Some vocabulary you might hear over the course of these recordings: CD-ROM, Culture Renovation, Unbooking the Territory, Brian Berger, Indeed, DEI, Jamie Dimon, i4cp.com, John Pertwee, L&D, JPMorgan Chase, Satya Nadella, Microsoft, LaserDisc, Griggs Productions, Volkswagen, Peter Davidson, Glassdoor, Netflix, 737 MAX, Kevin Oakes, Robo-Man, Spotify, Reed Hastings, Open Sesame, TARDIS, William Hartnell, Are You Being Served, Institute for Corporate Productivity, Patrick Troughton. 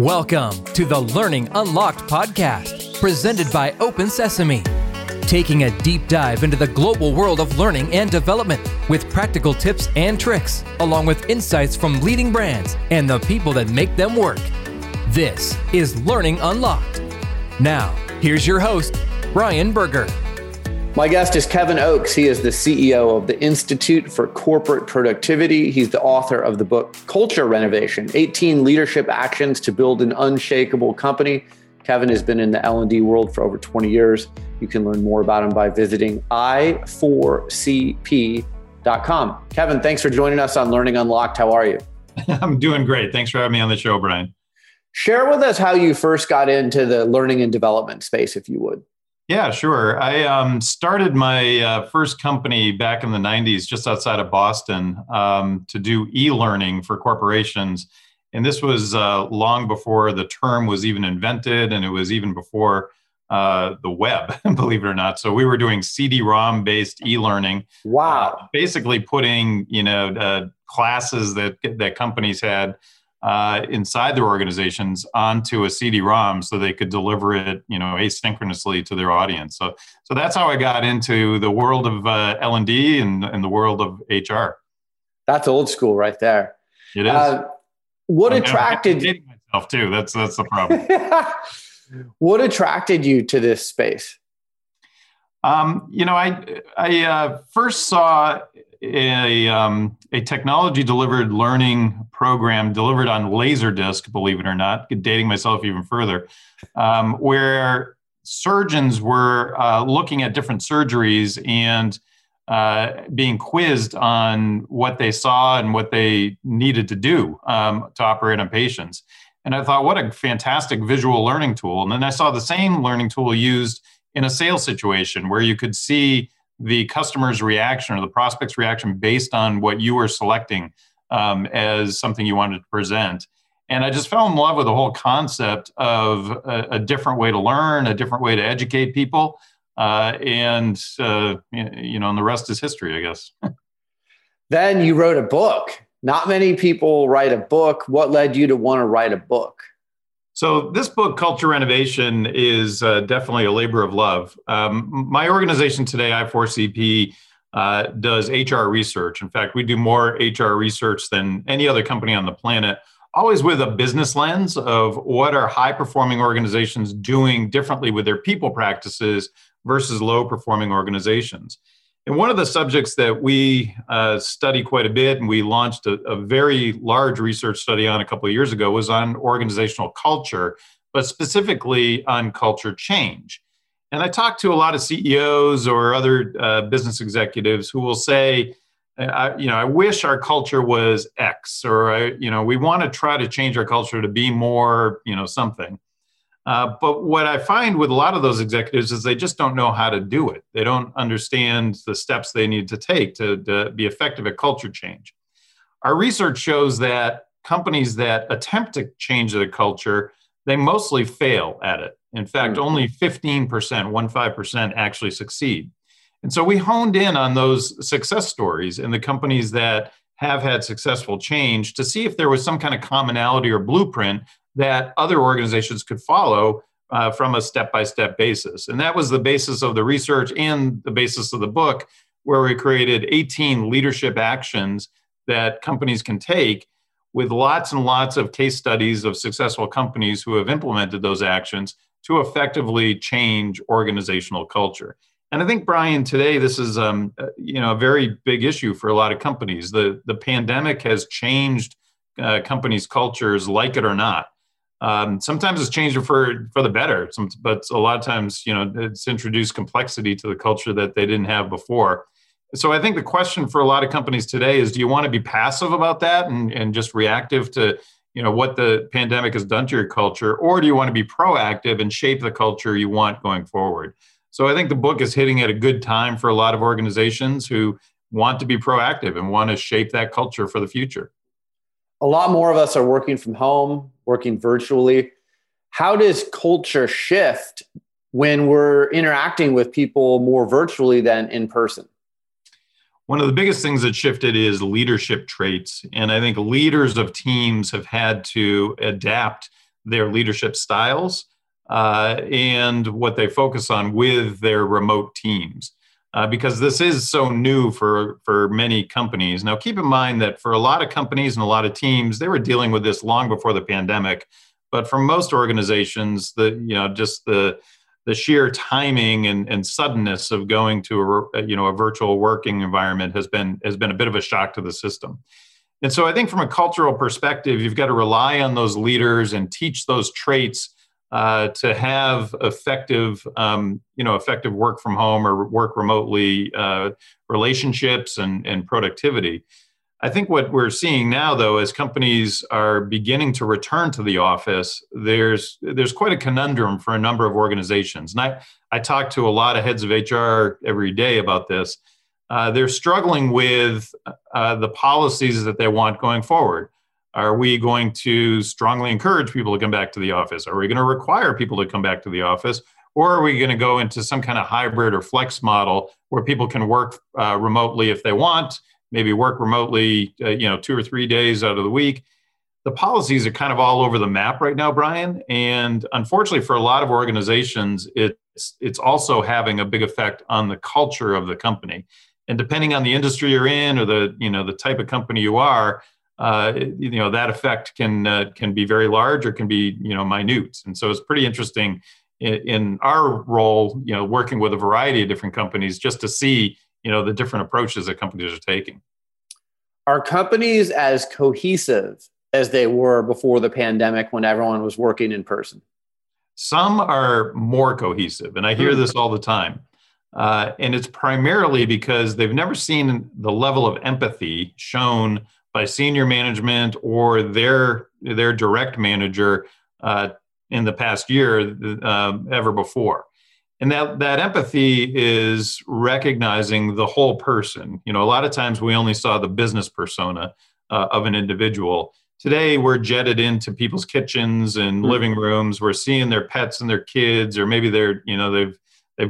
Welcome to the Learning Unlocked podcast, presented by Open Sesame. Taking a deep dive into the global world of learning and development with practical tips and tricks, along with insights from leading brands and the people that make them work. This is Learning Unlocked. Now, here's your host, Brian Berger. My guest is Kevin Oakes. He is the CEO of the Institute for Corporate Productivity. He's the author of the book, Culture Renovation, 18 Leadership Actions to Build an Unshakable Company. Kevin has been in the L&D world for over 20 years. You can learn more about him by visiting i4cp.com. Kevin, thanks for joining us on Learning Unlocked. How are you? I'm doing great. Thanks for having me on the show, Brian. Share with us how you first got into the learning and development space, if you would. Yeah, sure. I started my first company back in the 90s, just outside of Boston, to do e-learning for corporations. And this was long before the term was even invented, and it was even before the web, believe it or not. So we were doing CD-ROM-based e-learning. Wow. Basically putting classes that companies had inside their organizations onto a CD-ROM so they could deliver it, asynchronously to their audience. So that's how I got into the world of L&D and the world of HR. That's old school right there. It is. What attracted you? Myself too. That's the problem. What attracted you to this space? I first saw a technology-delivered learning program delivered on LaserDisc, believe it or not, dating myself even further, where surgeons were looking at different surgeries and being quizzed on what they saw and what they needed to do to operate on patients. And I thought, what a fantastic visual learning tool. And then I saw the same learning tool used in a sales situation where you could see the customer's reaction or the prospect's reaction based on what you were selecting as something you wanted to present. And I just fell in love with the whole concept of a different way to learn, a different way to educate people. And the rest is history, I guess. Then you wrote a book. Not many people write a book. What led you to want to write a book? So this book, Culture Renovation, is definitely a labor of love. My organization today, i4cp, does HR research. In fact, we do more HR research than any other company on the planet, always with a business lens of what are high-performing organizations doing differently with their people practices versus low-performing organizations. And one of the subjects that we study quite a bit, and we launched a very large research study on a couple of years ago, was on organizational culture, but specifically on culture change. And I talked to a lot of CEOs or other business executives who will say, I wish our culture was X, or we want to try to change our culture to be more, something. But what I find with a lot of those executives is they just don't know how to do it. They don't understand the steps they need to take to be effective at culture change. Our research shows that companies that attempt to change their culture, they mostly fail at it. In fact, only 15% actually succeed. And so we honed in on those success stories and the companies that have had successful change to see if there was some kind of commonality or blueprint that other organizations could follow from a step-by-step basis. And that was the basis of the research and the basis of the book, where we created 18 leadership actions that companies can take with lots and lots of case studies of successful companies who have implemented those actions to effectively change organizational culture. And I think, Brian, today this is a very big issue for a lot of companies. The pandemic has changed companies' cultures, like it or not. Sometimes it's changed for the better, but a lot of times, it's introduced complexity to the culture that they didn't have before. So I think the question for a lot of companies today is, do you want to be passive about that and just reactive to, what the pandemic has done to your culture? Or do you want to be proactive and shape the culture you want going forward? So I think the book is hitting at a good time for a lot of organizations who want to be proactive and want to shape that culture for the future. A lot more of us are working from home, working virtually. How does culture shift when we're interacting with people more virtually than in person? One of the biggest things that shifted is leadership traits. And I think leaders of teams have had to adapt their leadership styles and what they focus on with their remote teams, because this is so new for many companies. Now, keep in mind that for a lot of companies and a lot of teams, they were dealing with this long before the pandemic. But for most organizations, the sheer timing and suddenness of going to a virtual working environment has been a bit of a shock to the system. And so I think from a cultural perspective, you've got to rely on those leaders and teach those traits to have effective work from home or work remotely relationships and productivity. I think what we're seeing now, though, as companies are beginning to return to the office, there's quite a conundrum for a number of organizations. And I talk to a lot of heads of HR every day about this. They're struggling with the policies that they want going forward. Are we going to strongly encourage people to come back to the office? Are we going to require people to come back to the office? Or are we going to go into some kind of hybrid or flex model where people can work remotely if they want, maybe work remotely 2 or 3 days out of the week? The policies are kind of all over the map right now, Brian. And unfortunately for a lot of organizations, it's also having a big effect on the culture of the company. And depending on the industry you're in or the type of company you are, that effect can be very large or can be, minute. And so it's pretty interesting in our role, working with a variety of different companies just to see the different approaches that companies are taking. Are companies as cohesive as they were before the pandemic when everyone was working in person? Some are more cohesive, and I hear this all the time. And it's primarily because they've never seen the level of empathy shown by senior management or their direct manager in the past year ever before. And that empathy is recognizing the whole person. A lot of times we only saw the business persona of an individual. Today, we're jetted into people's kitchens and living rooms. We're seeing their pets and their kids, or maybe they've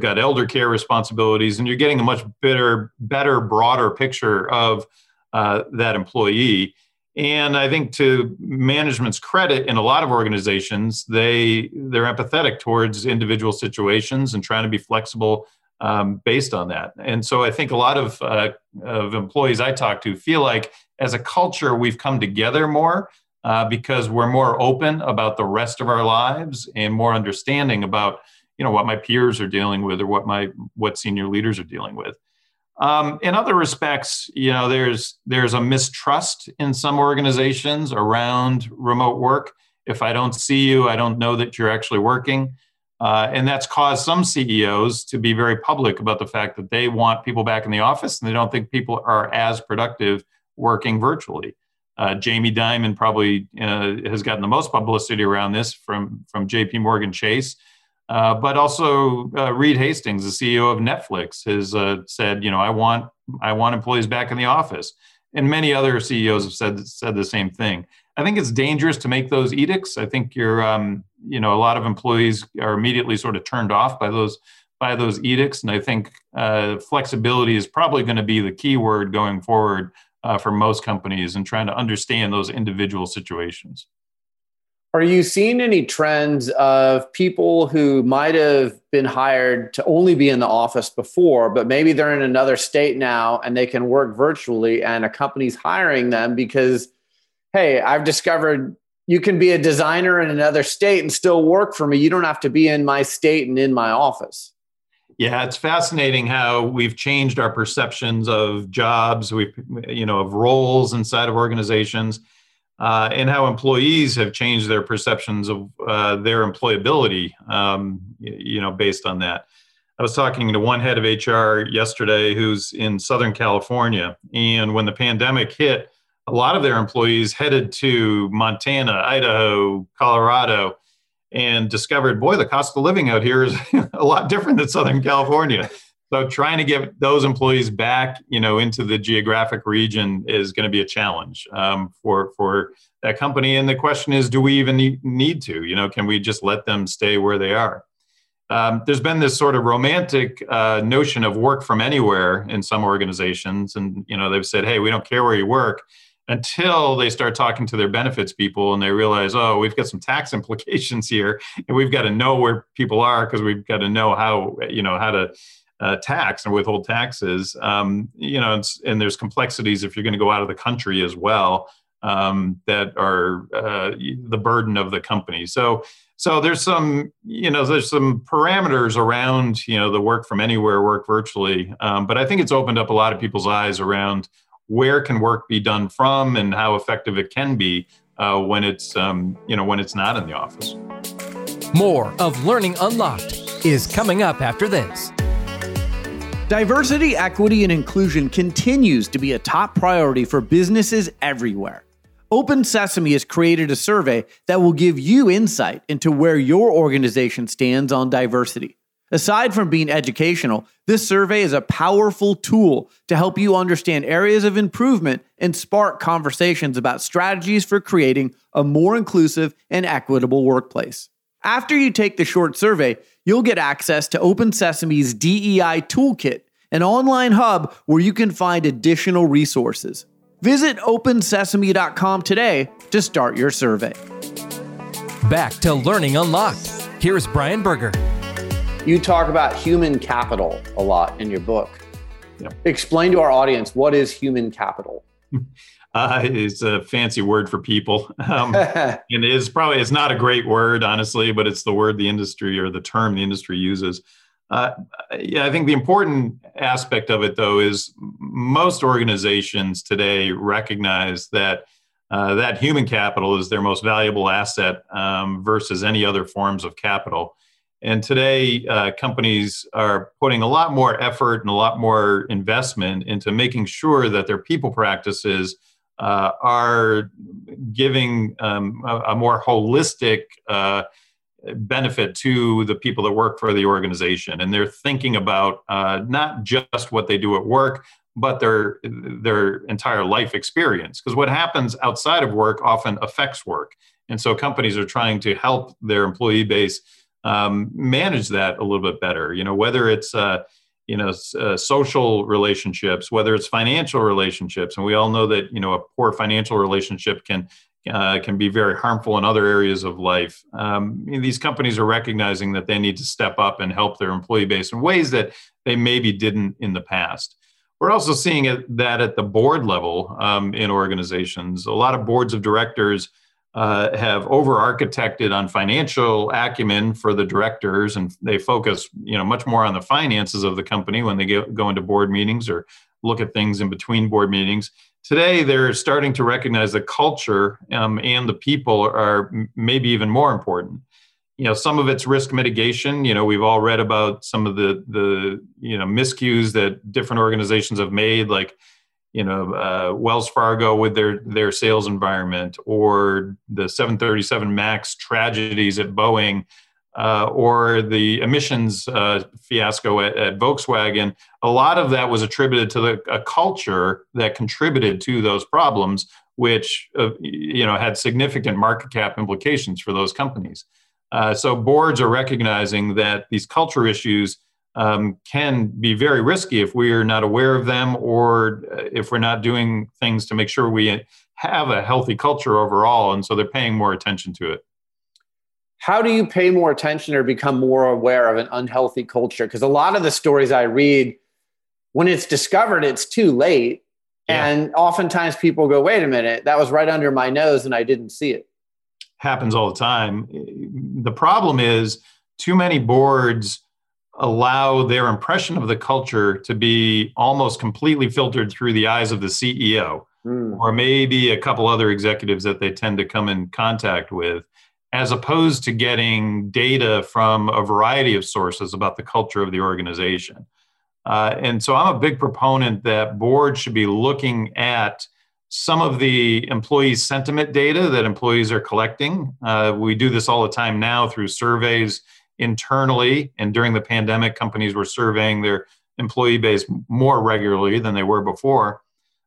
got elder care responsibilities, and you're getting a much better, broader picture of that employee. And I think to management's credit, in a lot of organizations, they're empathetic towards individual situations and trying to be flexible based on that. And so I think a lot of employees I talk to feel like as a culture, we've come together more because we're more open about the rest of our lives and more understanding about, what my peers are dealing with or what senior leaders are dealing with. In other respects, there's a mistrust in some organizations around remote work. If I don't see you, I don't know that you're actually working. And that's caused some CEOs to be very public about the fact that they want people back in the office and they don't think people are as productive working virtually. Jamie Dimon probably has gotten the most publicity around this from JPMorgan Chase. But also Reed Hastings, the CEO of Netflix, has said, I want employees back in the office. And many other CEOs have said the same thing. I think it's dangerous to make those edicts. I think a lot of employees are immediately sort of turned off by those edicts. And I think flexibility is probably going to be the key word going forward for most companies and trying to understand those individual situations. Are you seeing any trends of people who might have been hired to only be in the office before, but maybe they're in another state now and they can work virtually and a company's hiring them because, hey, I've discovered you can be a designer in another state and still work for me. You don't have to be in my state and in my office. Yeah, it's fascinating how we've changed our perceptions of jobs, of roles inside of organizations. And how employees have changed their perceptions of their employability, based on that. I was talking to one head of HR yesterday who's in Southern California. And when the pandemic hit, a lot of their employees headed to Montana, Idaho, Colorado, and discovered, boy, the cost of living out here is a lot different than Southern California. So trying to get those employees back, into the geographic region is going to be a challenge for that company. And the question is, do we even need to? Can we just let them stay where they are? There's been this sort of romantic notion of work from anywhere in some organizations, and they've said, "Hey, we don't care where you work." until they start talking to their benefits people and they realize, oh, we've got some tax implications here, and we've got to know where people are because we've got to know how, you know, how to tax and withhold taxes. You know, and there's complexities if you're going to go out of the country as well, that are the burden of the company. So there's some, you know, there's some parameters around, you know, the work from anywhere, work virtually. But I think it's opened up a lot of people's eyes around where can work be done from and how effective it can be when it's, you know, when it's not in the office. More of Learning Unlocked is coming up after this. Diversity, equity, and inclusion continues to be a top priority for businesses everywhere. Open Sesame has created a survey that will give you insight into where your organization stands on diversity. Aside from being educational, this survey is a powerful tool to help you understand areas of improvement and spark conversations about strategies for creating a more inclusive and equitable workplace. After you take the short survey, you'll get access to Open Sesame's DEI Toolkit, an online hub where you can find additional resources. Visit OpenSesame.com today to start your survey. Back to Learning Unlocked. Here's Brian Berger. You talk about human capital a lot in your book. Yeah. Explain to our audience, what is human capital? It's a fancy word for people. And it's not a great word, honestly, but it's the word the industry or the term the industry uses. Yeah, I think the important aspect of it, though, is most organizations today recognize that that human capital is their most valuable asset versus any other forms of capital. And today, companies are putting a lot more effort and a lot more investment into making sure that their people practices are giving a more holistic benefit to the people that work for the organization. And they're thinking about not just what they do at work, but their entire life experience. Because what happens outside of work often affects work. And so companies are trying to help their employee base manage that a little bit better. You know, whether it's social relationships, whether it's financial relationships. And we all know that, you know, a poor financial relationship can be very harmful in other areas of life. These companies are recognizing that they need to step up and help their employee base in ways that they maybe didn't in the past. We're also seeing that at the board level in organizations. A lot of boards of directors have over-architected on financial acumen for the directors, and they focus, you know, much more on the finances of the company when they go into board meetings or look at things in between board meetings. Today, they're starting to recognize the culture and the people are maybe even more important. You know, some of it's risk mitigation. You know, we've all read about some of the you know, miscues that different organizations have made, like, you know, Wells Fargo with their sales environment, or the 737 MAX tragedies at Boeing, or the emissions fiasco at Volkswagen. A lot of that was attributed to a culture that contributed to those problems, which, you know, had significant market cap implications for those companies. So boards are recognizing that these culture issues can be very risky if we are not aware of them, or if we're not doing things to make sure we have a healthy culture overall. And so they're paying more attention to it. How do you pay more attention or become more aware of an unhealthy culture? Because a lot of the stories I read, when it's discovered, it's too late. Yeah. And oftentimes people go, wait a minute, that was right under my nose and I didn't see it. Happens all the time. The problem is too many boards allow their impression of the culture to be almost completely filtered through the eyes of the CEO or maybe a couple other executives that they tend to come in contact with, as opposed to getting data from a variety of sources about the culture of the organization. And so I'm a big proponent that boards should be looking at some of the employee sentiment data that employees are collecting. We do this all the time now through surveys internally, and during the pandemic, companies were surveying their employee base more regularly than they were before,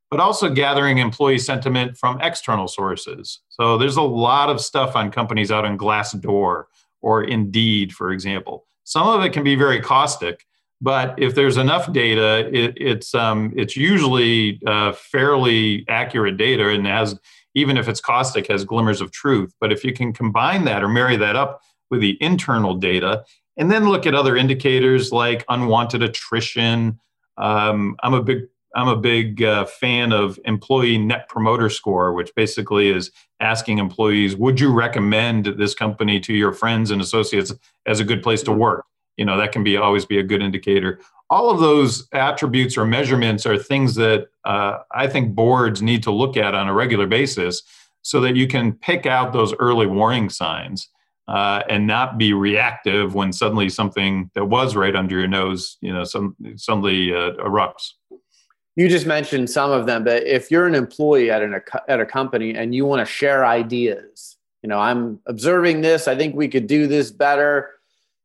but also gathering employee sentiment from external sources. So there's a lot of stuff on companies out on Glassdoor or Indeed, for example. Some of it can be very caustic, But if there's enough data, it's usually fairly accurate data, and has, even if it's caustic, has glimmers of truth. But if you can combine that or marry that up with the internal data, and then look at other indicators like unwanted attrition. I'm a big fan of employee net promoter score, which basically is asking employees, would you recommend this company to your friends and associates as a good place to work? You know, that can be always be a good indicator. All of those attributes or measurements are things that I think boards need to look at on a regular basis so that you can pick out those early warning signs and not be reactive when suddenly something that was right under your nose, you know, suddenly erupts. You just mentioned some of them, but if you're an employee at a company and you want to share ideas, you know, I'm observing this, I think we could do this better.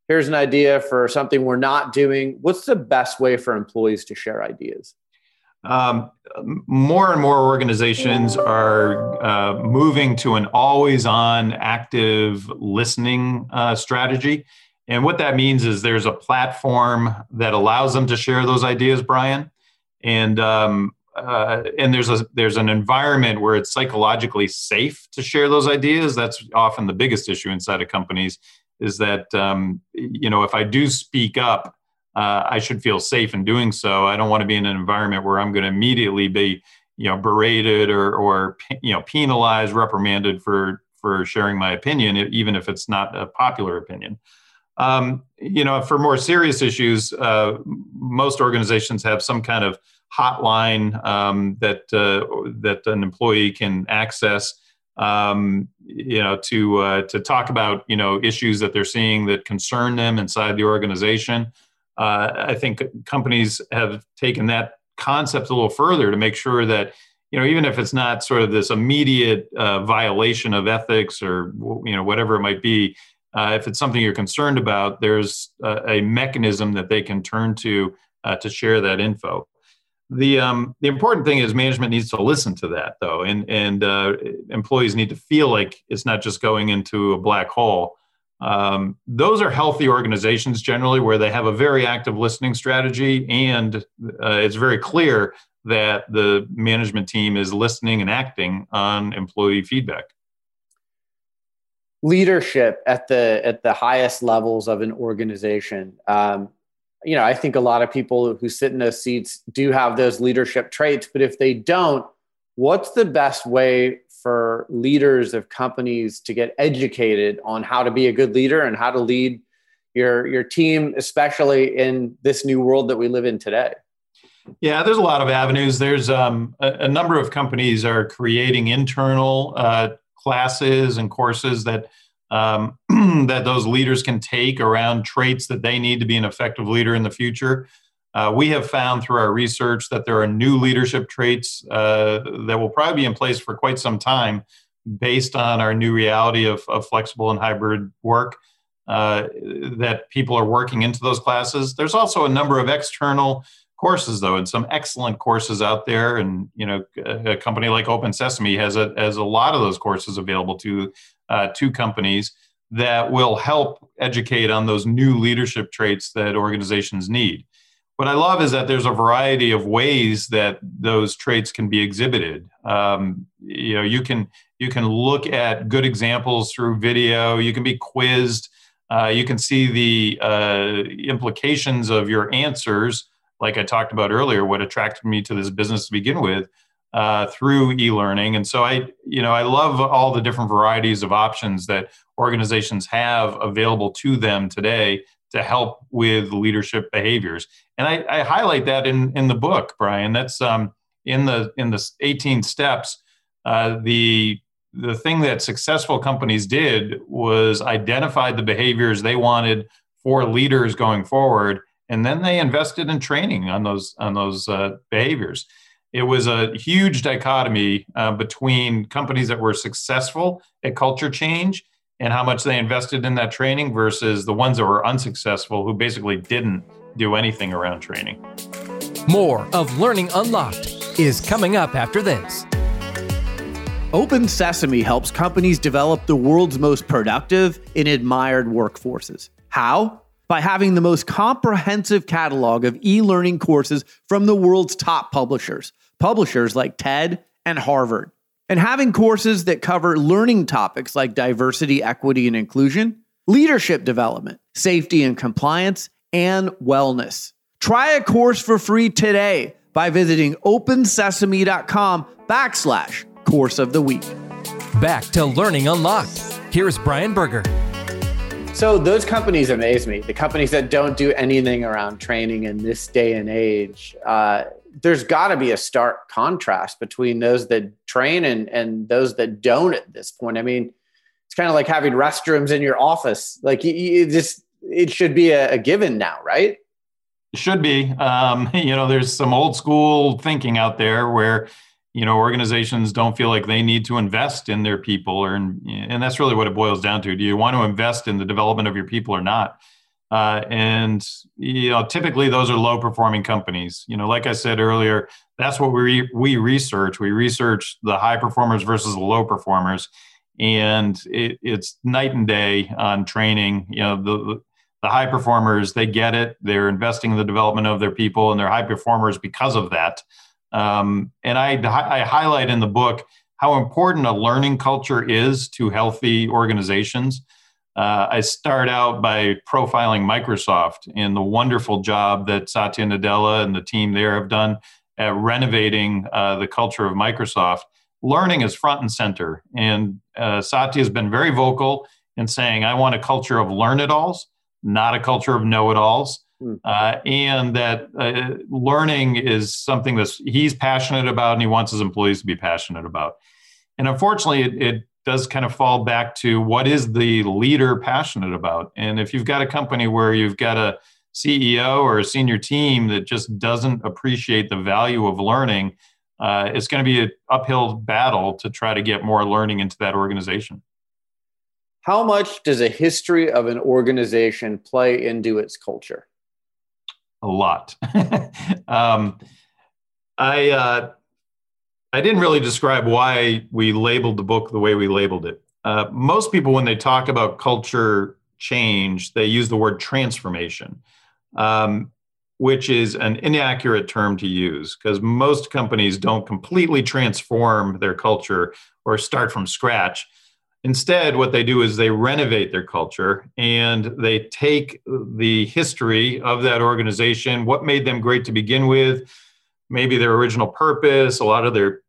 Here's an idea for something we're not doing. What's the best way for employees to share ideas? More and more organizations are moving to an always-on active listening strategy. And what that means is there's a platform that allows them to share those ideas, Brian. And there's an environment where it's psychologically safe to share those ideas. That's often the biggest issue inside of companies, is that, you know, if I do speak up, I should feel safe in doing so. I don't want to be in an environment where I'm going to immediately be, you know, berated or you know, penalized, reprimanded for sharing my opinion, even if it's not a popular opinion. You know, for more serious issues, most organizations have some kind of hotline that an employee can access, you know, to talk about, you know, issues that they're seeing that concern them inside the organization. I think companies have taken that concept a little further to make sure that, you know, even if it's not sort of this immediate violation of ethics or, you know, whatever it might be, if it's something you're concerned about, there's a mechanism that they can turn to share that info. The important thing is management needs to listen to that, though, and employees need to feel like it's not just going into a black hole. Those are healthy organizations generally, where they have a very active listening strategy, and it's very clear that the management team is listening and acting on employee feedback. Leadership at the highest levels of an organization. You know, I think a lot of people who sit in those seats do have those leadership traits, but if they don't, what's the best way for leaders of companies to get educated on how to be a good leader and how to lead your team, especially in this new world that we live in today? Yeah, there's a lot of avenues. There's a number of companies are creating internal classes and courses that that those leaders can take around traits that they need to be an effective leader in the future. We have found through our research that there are new leadership traits that will probably be in place for quite some time based on our new reality of flexible and hybrid work, that people are working into those classes. There's also a number of external courses, though, and some excellent courses out there. And, you know, a company like Open Sesame has a lot of those courses available to companies that will help educate on those new leadership traits that organizations need. What I love is that there's a variety of ways that those traits can be exhibited. You know, you can look at good examples through video. You can be quizzed. You can see the implications of your answers. Like I talked about earlier, what attracted me to this business to begin with, through e-learning. And so I love all the different varieties of options that organizations have available to them today to help with leadership behaviors. And I highlight that in the book, Brian. That's in the 18 steps. The thing that successful companies did was identify the behaviors they wanted for leaders going forward, and then they invested in training on those behaviors. It was a huge dichotomy between companies that were successful at culture change and how much they invested in that training versus the ones that were unsuccessful, who basically didn't do anything around training. More of Learning Unlocked is coming up after this. Open Sesame helps companies develop the world's most productive and admired workforces. How? by having the most comprehensive catalog of e-learning courses from the world's top publishers like TED and Harvard. And having courses that cover learning topics like diversity, equity, and inclusion, leadership development, safety and compliance, and wellness. Try a course for free today by visiting opensesame.com/course of the week. Back to Learning Unlocked. Here's Brian Berger. So those companies amaze me. The companies that don't do anything around training in this day and age, there's got to be a stark contrast between those that train and those that don't at this point. I mean, it's kind of like having restrooms in your office. Like it should be a given now, right? It should be. There's some old school thinking out there where, organizations don't feel like they need to invest in their people and that's really what it boils down to. Do you want to invest in the development of your people or not? Typically those are low performing companies. Like I said earlier, that's what we research. We research the high performers versus the low performers, and it's night and day on training. The high performers, they get it. They're investing in the development of their people, and they're high performers because of that. And I highlight in the book how important a learning culture is to healthy organizations. I start out by profiling Microsoft and the wonderful job that Satya Nadella and the team there have done at renovating the culture of Microsoft. Learning is front and center. And Satya has been very vocal in saying, I want a culture of learn-it-alls, not a culture of know-it-alls. And that learning is something that he's passionate about and he wants his employees to be passionate about. And unfortunately, it does kind of fall back to what is the leader passionate about. And if you've got a company where you've got a CEO or a senior team that just doesn't appreciate the value of learning, it's going to be an uphill battle to try to get more learning into that organization. How much does a history of an organization play into its culture? A lot. I didn't really describe why we labeled the book the way we labeled it. Most people, when they talk about culture change, they use the word transformation, which is an inaccurate term to use because most companies don't completely transform their culture or start from scratch. Instead, what they do is they renovate their culture and they take the history of that organization, what made them great to begin with, maybe their original purpose, a lot of their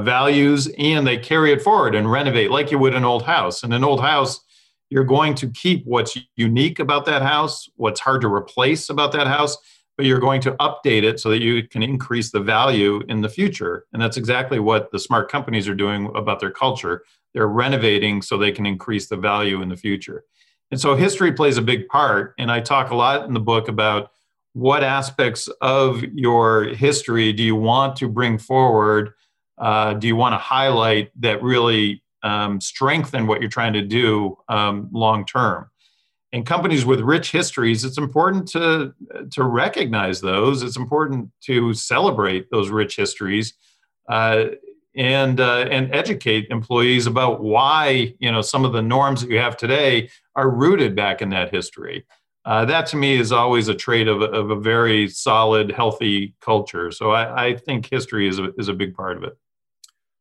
values, and they carry it forward and renovate like you would an old house. In an old house, you're going to keep what's unique about that house, what's hard to replace about that house, but you're going to update it so that you can increase the value in the future. And that's exactly what the smart companies are doing about their culture. They're renovating so they can increase the value in the future. And so history plays a big part. And I talk a lot in the book about what aspects of your history do you want to bring forward? Do you want to highlight that really strengthen what you're trying to do long-term? And companies with rich histories, it's important to recognize those. It's important to celebrate those rich histories and educate employees about why some of the norms that you have today are rooted back in that history. That to me is always a trait of a very solid, healthy culture. So I think history is a big part of it.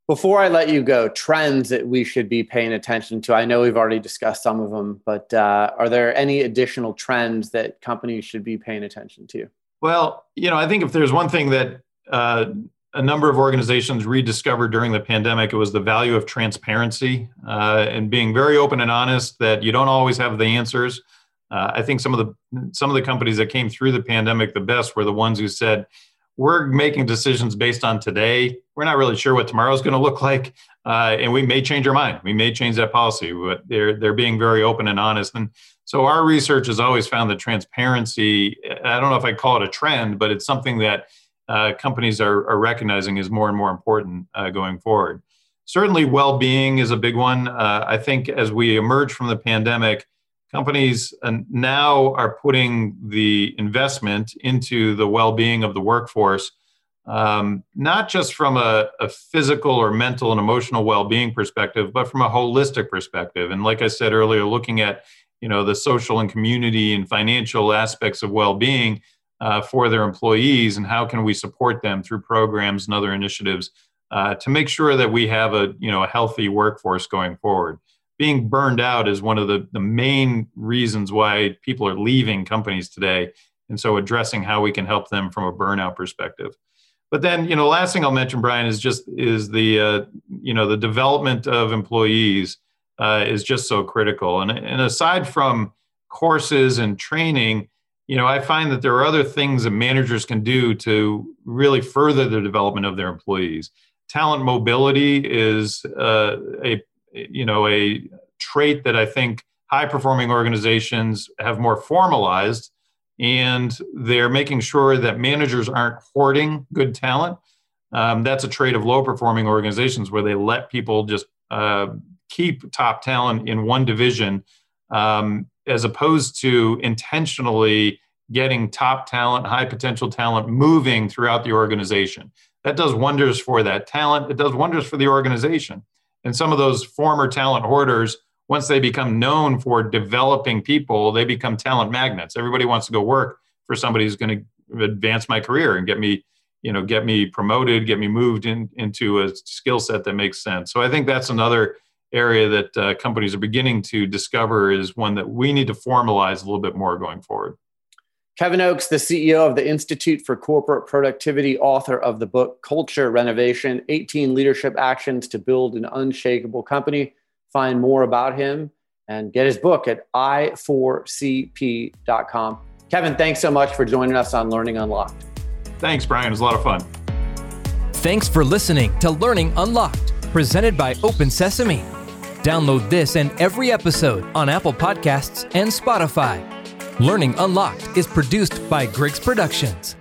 Before I let you go, trends that we should be paying attention to. I know we've already discussed some of them, but are there any additional trends that companies should be paying attention to? Well, I think if there's one thing that a number of organizations rediscovered during the pandemic, it was the value of transparency and being very open and honest that you don't always have the answers. I think some of the companies that came through the pandemic the best were the ones who said, we're making decisions based on today. We're not really sure what tomorrow's going to look like. And we may change our mind. We may change that policy, but they're being very open and honest. And so our research has always found that transparency, I don't know if I call it a trend, but it's something that companies are recognizing is more and more important going forward. Certainly well-being is a big one. I think as we emerge from the pandemic, companies now are putting the investment into the well-being of the workforce, not just from a physical or mental and emotional well-being perspective, but from a holistic perspective. And like I said earlier, looking at the social and community and financial aspects of well-being for their employees, and how can we support them through programs and other initiatives to make sure that we have a healthy workforce going forward. Being burned out is one of the main reasons why people are leaving companies today. And so addressing how we can help them from a burnout perspective. But then, last thing I'll mention, Brian, is the development of employees is just so critical. And aside from courses and training, I find that there are other things that managers can do to really further the development of their employees. Talent mobility is a trait that I think high-performing organizations have more formalized, and they're making sure that managers aren't hoarding good talent. That's a trait of low-performing organizations where they let people just keep top talent in one division as opposed to intentionally getting top talent, high-potential talent moving throughout the organization. That does wonders for that talent. It does wonders for the organization. And some of those former talent hoarders, once they become known for developing people, they become talent magnets. Everybody wants to go work for somebody who's going to advance my career and get me promoted, get me moved into a skill set that makes sense. So I think that's another area that companies are beginning to discover is one that we need to formalize a little bit more going forward. Kevin Oakes, the CEO of the Institute for Corporate Productivity, author of the book, Culture Renovation, 18 Leadership Actions to Build an Unshakable Company. Find more about him and get his book at i4cp.com. Kevin, thanks so much for joining us on Learning Unlocked. Thanks, Brian. It was a lot of fun. Thanks for listening to Learning Unlocked, presented by Open Sesame. Download this and every episode on Apple Podcasts and Spotify. Learning Unlocked is produced by Griggs Productions.